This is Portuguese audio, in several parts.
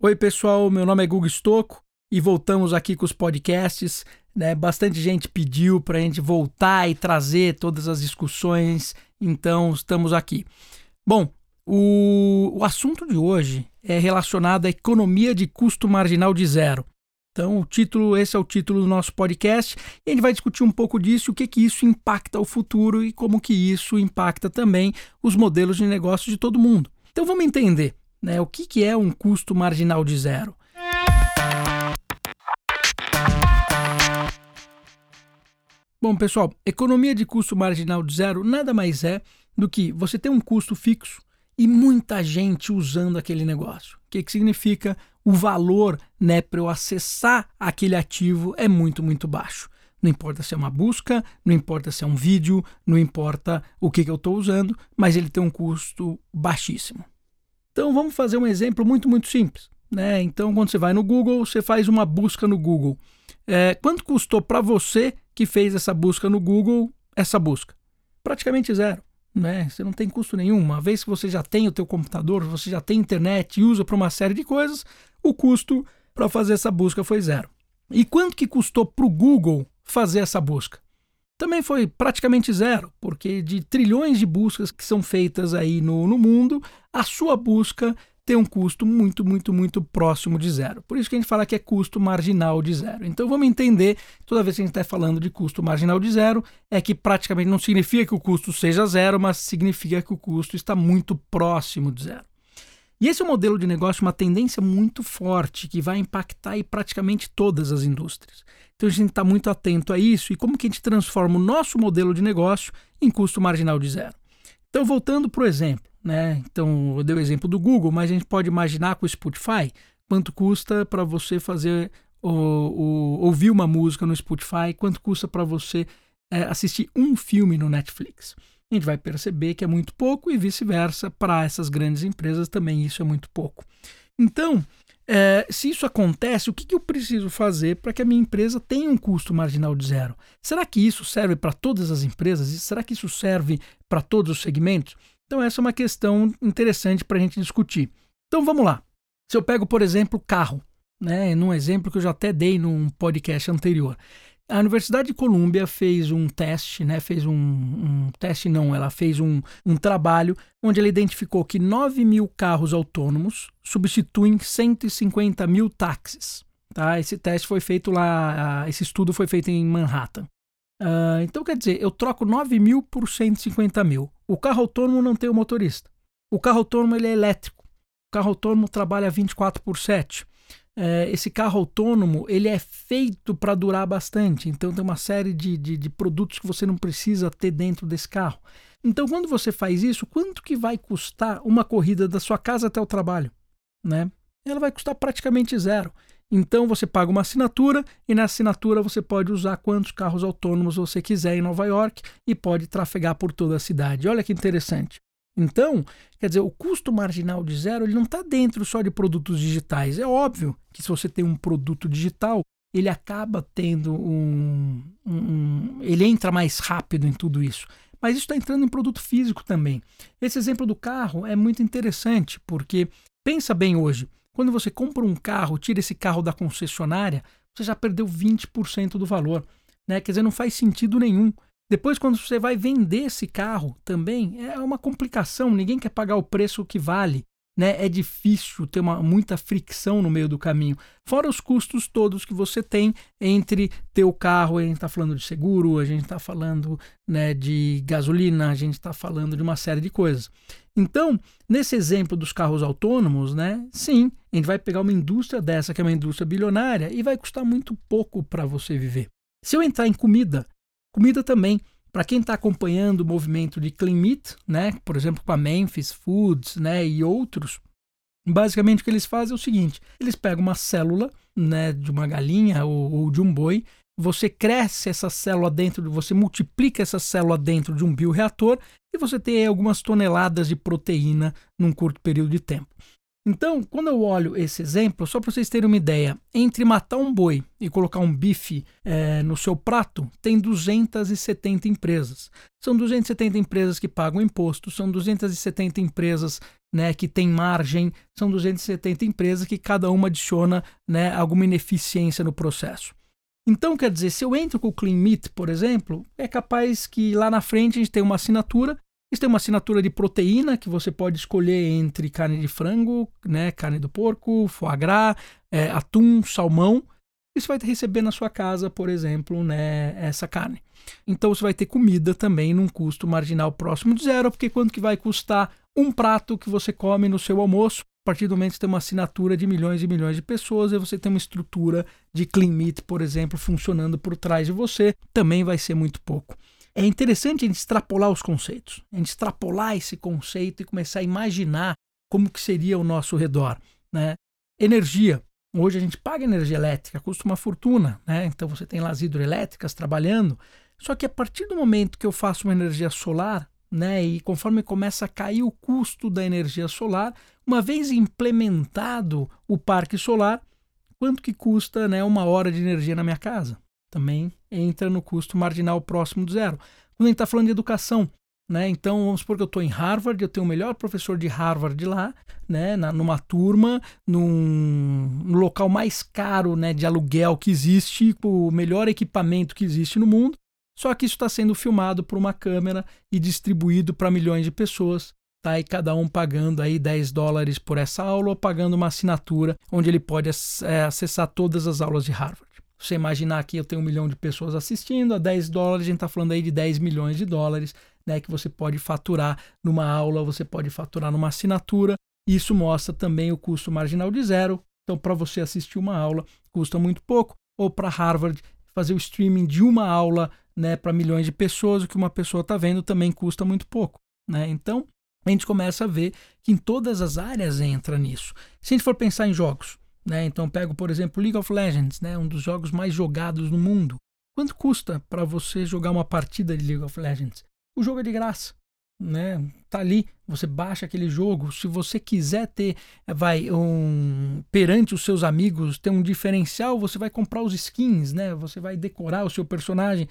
Oi pessoal, meu nome é Gugu Stocco e voltamos aqui com os podcasts, né? Bastante gente pediu para a gente voltar e trazer todas as discussões, então estamos aqui. Bom, o assunto de hoje é relacionado à economia de custo marginal de zero. Então esse é o título do nosso podcast e a gente vai discutir um pouco disso, o que isso impacta o futuro e como que isso impacta também os modelos de negócio de todo mundo. Então vamos entender, né, o que é um custo marginal de zero. Bom, pessoal, economia de custo marginal de zero nada mais é do que você ter um custo fixo e muita gente usando aquele negócio. O que significa? O valor, né, para eu acessar aquele ativo é muito, muito baixo. Não importa se é uma busca, não importa se é um vídeo, não importa o que eu estou usando, mas ele tem um custo baixíssimo. Então vamos fazer um exemplo muito, muito simples, né? Então quando você vai no Google, você faz uma busca no Google. Quanto custou para você que fez essa busca no Google, essa busca? Praticamente zero, né? Você não tem custo nenhum. Uma vez que você já tem o teu computador, você já tem internet e usa para uma série de coisas, o custo para fazer essa busca foi zero. E quanto que custou para o Google fazer essa busca? Também foi praticamente zero, porque de trilhões de buscas que são feitas aí no mundo, a sua busca tem um custo muito, muito, muito próximo de zero. Por isso que a gente fala que é custo marginal de zero. Então vamos entender, toda vez que a gente está falando de custo marginal de zero, é que praticamente não significa que o custo seja zero, mas significa que o custo está muito próximo de zero. E esse é um modelo de negócio, uma tendência muito forte que vai impactar aí praticamente todas as indústrias. Então a gente está muito atento a isso e como que a gente transforma o nosso modelo de negócio em custo marginal de zero. Então voltando para o exemplo, né? Então eu dei o exemplo do Google, mas a gente pode imaginar com o Spotify quanto custa para você fazer ouvir uma música no Spotify, quanto custa para você assistir um filme no Netflix. A gente vai perceber que é muito pouco e vice-versa, para essas grandes empresas também isso é muito pouco. Então, se isso acontece, o que eu preciso fazer para que a minha empresa tenha um custo marginal de zero? Será que isso serve para todas as empresas? Será que isso serve para todos os segmentos? Então, essa é uma questão interessante para a gente discutir. Então, vamos lá. Se eu pego, por exemplo, carro, né? Num exemplo que eu já até dei num podcast anterior. A Universidade de Columbia fez um teste, né? Ela fez um trabalho onde ela identificou que 9 mil carros autônomos substituem 150 mil táxis. Tá? Esse teste foi feito lá, esse estudo foi feito em Manhattan. Então, quer dizer, eu troco 9 mil por 150 mil. O carro autônomo não tem o motorista. O carro autônomo ele é elétrico. O carro autônomo trabalha 24/7. Esse carro autônomo ele é feito para durar bastante, então tem uma série de produtos que você não precisa ter dentro desse carro. Então quando você faz isso, quanto que vai custar uma corrida da sua casa até o trabalho, né? Ela vai custar praticamente zero. Então você paga uma assinatura e na assinatura você pode usar quantos carros autônomos você quiser em Nova York e pode trafegar por toda a cidade. Olha que interessante. Então, quer dizer, o custo marginal de zero ele não está dentro só de produtos digitais. É óbvio que se você tem um produto digital, ele acaba tendo ele entra mais rápido em tudo isso. Mas isso está entrando em produto físico também. Esse exemplo do carro é muito interessante, porque pensa bem hoje. Quando você compra um carro, tira esse carro da concessionária, você já perdeu 20% do valor, né? Quer dizer, não faz sentido nenhum. Depois, quando você vai vender esse carro também, é uma complicação, ninguém quer pagar o preço que vale, né? É difícil ter muita fricção no meio do caminho. Fora os custos todos que você tem entre ter o carro, a gente está falando de seguro, a gente está falando, né, de gasolina, a gente está falando de uma série de coisas. Então, nesse exemplo dos carros autônomos, né? Sim, a gente vai pegar uma indústria dessa, que é uma indústria bilionária, e vai custar muito pouco para você viver. Se eu entrar em comida também, para quem está acompanhando o movimento de Clean Meat, né? Por exemplo, com a Memphis Foods, né? E outros, basicamente o que eles fazem é o seguinte, eles pegam uma célula, né? De uma galinha ou de um boi, você cresce essa célula dentro, você multiplica essa célula dentro de um bioreator e você tem algumas toneladas de proteína num curto período de tempo. Então, quando eu olho esse exemplo, só para vocês terem uma ideia, entre matar um boi e colocar um bife no seu prato, tem 270 empresas. São 270 empresas que pagam imposto, são 270 empresas né, que tem margem, são 270 empresas que cada uma adiciona, né, alguma ineficiência no processo. Então, quer dizer, se eu entro com o Clean Meat, por exemplo, é capaz que lá na frente a gente tenha uma assinatura. Isso tem uma assinatura de proteína, que você pode escolher entre carne de frango, né, carne do porco, foie gras, atum, salmão. E você vai receber na sua casa, por exemplo, né, essa carne. Então você vai ter comida também num custo marginal próximo de zero, porque quanto que vai custar um prato que você come no seu almoço? A partir do momento que você tem uma assinatura de milhões e milhões de pessoas e você tem uma estrutura de Clean Meat, por exemplo, funcionando por trás de você, também vai ser muito pouco. É interessante a gente extrapolar os conceitos, a gente extrapolar esse conceito e começar a imaginar como que seria o nosso redor, né? Energia. Hoje a gente paga energia elétrica, custa uma fortuna, né? Então você tem lá as hidrelétricas trabalhando, só que a partir do momento que eu faço uma energia solar, né, e conforme começa a cair o custo da energia solar, uma vez implementado o parque solar, quanto que custa, né, uma hora de energia na minha casa? Também entra no custo marginal próximo de zero. Quando a gente está falando de educação, né, então vamos supor que eu estou em Harvard, eu tenho o melhor professor de Harvard lá, né, numa turma, num local mais caro, né, de aluguel que existe, o melhor equipamento que existe no mundo. Só que isso está sendo filmado por uma câmera e distribuído para milhões de pessoas, tá? E cada um pagando aí $10 por essa aula ou pagando uma assinatura onde ele pode acessar todas as aulas de Harvard. Você imaginar que eu tenho 1 milhão de pessoas assistindo, a $10 a gente está falando aí de $10 milhões, né? Que você pode faturar numa aula, você pode faturar numa assinatura. Isso mostra também o custo marginal de zero. Então, para você assistir uma aula, custa muito pouco. Ou para Harvard fazer o streaming de uma aula, né, para milhões de pessoas, o que uma pessoa está vendo também custa muito pouco, né? Então, a gente começa a ver que em todas as áreas entra nisso. Se a gente for pensar em jogos, né, então pego, por exemplo, League of Legends, né, um dos jogos mais jogados no mundo. Quanto custa para você jogar uma partida de League of Legends? O jogo é de graça, né? Tá ali, você baixa aquele jogo. Se você quiser ter, perante os seus amigos, ter um diferencial, você vai comprar os skins, né? Você vai decorar o seu personagem.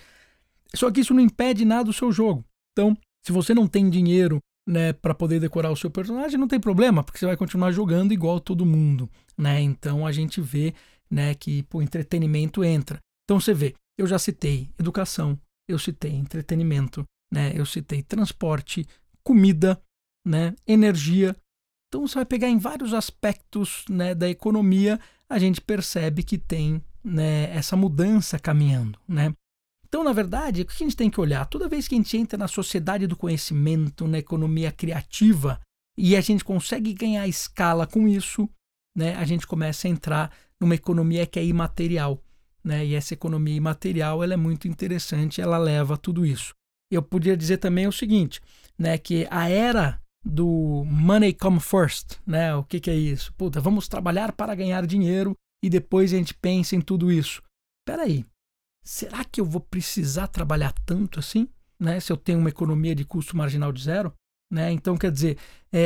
Só que isso não impede nada do seu jogo. Então, se você não tem dinheiro, né, para poder decorar o seu personagem, não tem problema, porque você vai continuar jogando igual todo mundo, né? Então, a gente vê, né, que o entretenimento entra. Então, você vê, eu já citei educação, eu citei entretenimento, né, eu citei transporte, comida, né, energia. Então, você vai pegar em vários aspectos, né, da economia, a gente percebe que tem, né, essa mudança caminhando, né? Então, na verdade, o que a gente tem que olhar? Toda vez que a gente entra na sociedade do conhecimento, na economia criativa, e a gente consegue ganhar escala com isso, né, a gente começa a entrar numa economia que é imaterial, né? E essa economia imaterial, ela é muito interessante, ela leva a tudo isso. Eu podia dizer também o seguinte, né, que a era do money come first, né? O que é isso? Puta, vamos trabalhar para ganhar dinheiro e depois a gente pensa em tudo isso. Espera aí. Será que eu vou precisar trabalhar tanto assim, né, se eu tenho uma economia de custo marginal de zero? Né? Então, quer dizer,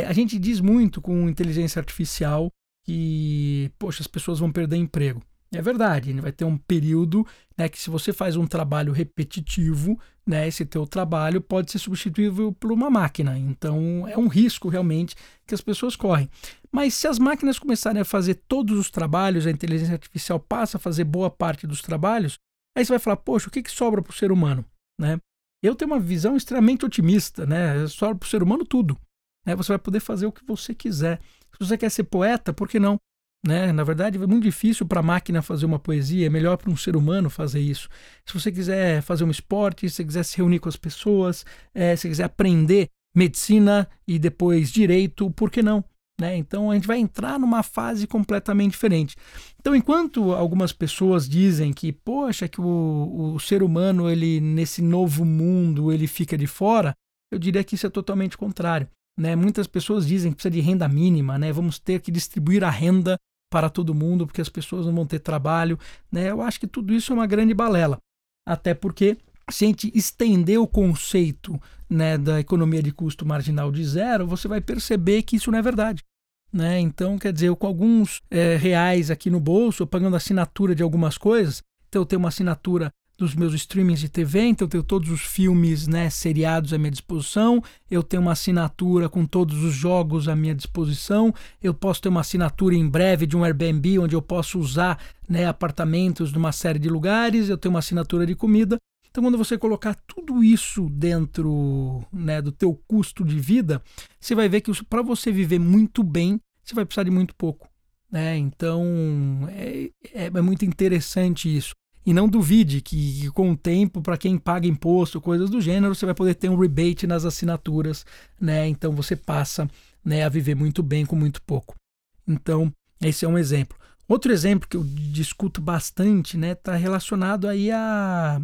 a gente diz muito com inteligência artificial que, poxa, as pessoas vão perder emprego. É verdade, vai ter um período, né, que se você faz um trabalho repetitivo, né, esse teu trabalho pode ser substituível por uma máquina. Então, é um risco realmente que as pessoas correm. Mas se as máquinas começarem a fazer todos os trabalhos, a inteligência artificial passa a fazer boa parte dos trabalhos, aí você vai falar, poxa, o que sobra para o ser humano? Né? Eu tenho uma visão extremamente otimista, né? Sobra para o ser humano tudo. Né? Você vai poder fazer o que você quiser. Se você quer ser poeta, por que não? Né? Na verdade, é muito difícil para a máquina fazer uma poesia, é melhor para um ser humano fazer isso. Se você quiser fazer um esporte, se você quiser se reunir com as pessoas, se você quiser aprender medicina e depois direito, por que não? Né? Então, a gente vai entrar numa fase completamente diferente. Então, enquanto algumas pessoas dizem que, poxa, que o ser humano, ele, nesse novo mundo, ele fica de fora, eu diria que isso é totalmente contrário. Né? Muitas pessoas dizem que precisa de renda mínima, né? Vamos ter que distribuir a renda para todo mundo, porque as pessoas não vão ter trabalho. Né? Eu acho que tudo isso é uma grande balela. Até porque, se a gente estender o conceito, né, da economia de custo marginal de zero, você vai perceber que isso não é verdade. Né? Então, quer dizer, eu com alguns reais aqui no bolso, pagando assinatura de algumas coisas, então eu tenho uma assinatura dos meus streamings de TV, então eu tenho todos os filmes, né, seriados à minha disposição, eu tenho uma assinatura com todos os jogos à minha disposição, eu posso ter uma assinatura em breve de um Airbnb onde eu posso usar, né, apartamentos de uma série de lugares, eu tenho uma assinatura de comida. Então, quando você colocar tudo isso dentro, né, do teu custo de vida, você vai ver que para você viver muito bem, você vai precisar de muito pouco. Né? Então, é muito interessante isso. E não duvide que com o tempo, para quem paga imposto, coisas do gênero, você vai poder ter um rebate nas assinaturas. Né? Então, você passa, né, a viver muito bem com muito pouco. Então, esse é um exemplo. Outro exemplo que eu discuto bastante, né, está relacionado aí à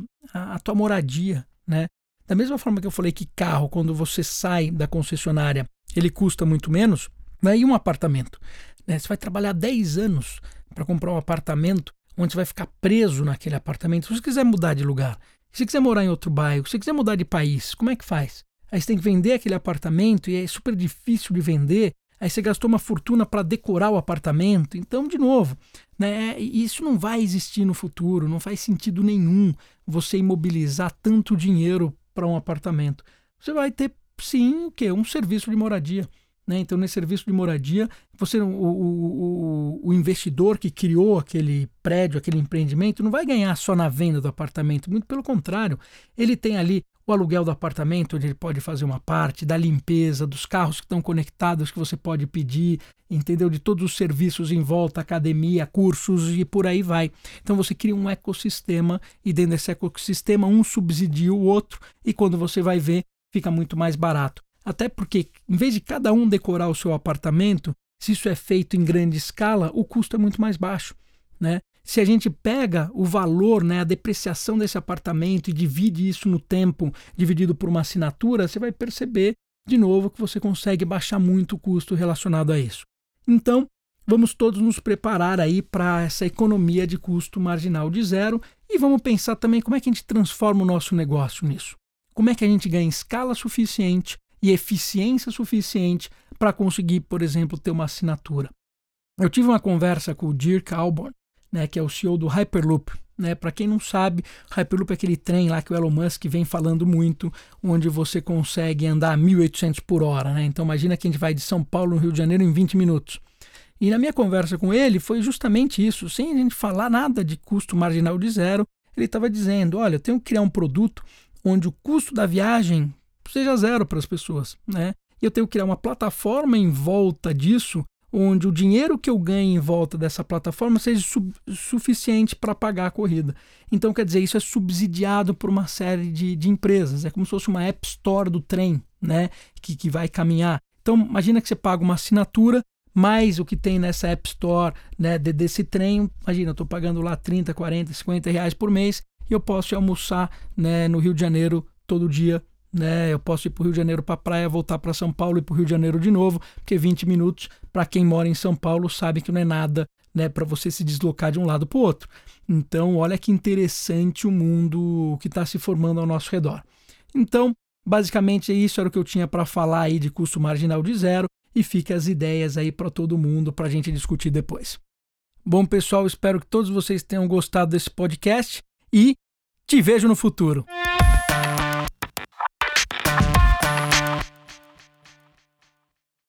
tua moradia, né? Da mesma forma que eu falei que carro, quando você sai da concessionária, ele custa muito menos, né? E um apartamento, né? Você vai trabalhar 10 anos para comprar um apartamento onde você vai ficar preso naquele apartamento. Se você quiser mudar de lugar, se você quiser morar em outro bairro, se você quiser mudar de país, como é que faz? Aí você tem que vender aquele apartamento e é super difícil de vender. Aí você gastou uma fortuna para decorar o apartamento. Então, de novo, né, isso não vai existir no futuro. Não faz sentido nenhum você imobilizar tanto dinheiro para um apartamento. Você vai ter, sim, o quê? Um serviço de moradia. Né? Então, nesse serviço de moradia, você, o investidor que criou aquele prédio, aquele empreendimento, não vai ganhar só na venda do apartamento. Muito pelo contrário, ele tem ali o aluguel do apartamento, onde ele pode fazer uma parte, da limpeza, dos carros que estão conectados que você pode pedir, entendeu? De todos os serviços em volta, academia, cursos e por aí vai. Então você cria um ecossistema e dentro desse ecossistema um subsidia o outro e quando você vai ver, fica muito mais barato. Até porque em vez de cada um decorar o seu apartamento, se isso é feito em grande escala, o custo é muito mais baixo, né? Se a gente pega o valor, né, a depreciação desse apartamento e divide isso no tempo, dividido por uma assinatura, você vai perceber, de novo, que você consegue baixar muito o custo relacionado a isso. Então, vamos todos nos preparar aí para essa economia de custo marginal de zero e vamos pensar também como é que a gente transforma o nosso negócio nisso. Como é que a gente ganha escala suficiente e eficiência suficiente para conseguir, por exemplo, ter uma assinatura. Eu tive uma conversa com o Dirk Alborn, né, que é o CEO do Hyperloop. Né? Para quem não sabe, Hyperloop é aquele trem lá que o Elon Musk vem falando muito, onde você consegue andar a 1.800 por hora. Né? Então imagina que a gente vai de São Paulo ao Rio de Janeiro em 20 minutos. E na minha conversa com ele foi justamente isso, sem a gente falar nada de custo marginal de zero, ele estava dizendo, olha, eu tenho que criar um produto onde o custo da viagem seja zero para as pessoas. Né? E eu tenho que criar uma plataforma em volta disso, onde o dinheiro que eu ganho em volta dessa plataforma seja suficiente para pagar a corrida. Então, quer dizer, isso é subsidiado por uma série de empresas. É como se fosse uma App Store do trem, né, que vai caminhar. Então, imagina que você paga uma assinatura, mais o que tem nessa App Store, né, desse trem. Imagina, eu estou pagando lá 30, 40, 50 reais por mês e eu posso almoçar, né, no Rio de Janeiro todo dia. Né? Eu posso ir para o Rio de Janeiro para a praia, voltar para São Paulo e para o Rio de Janeiro de novo, porque 20 minutos, para quem mora em São Paulo, sabe que não é nada, né, para você se deslocar de um lado para o outro. Então, olha que interessante o mundo que está se formando ao nosso redor. Então, basicamente, isso era o que eu tinha para falar aí de custo marginal de zero e fica as ideias aí para todo mundo, para a gente discutir depois. Bom, pessoal, espero que todos vocês tenham gostado desse podcast e te vejo no futuro.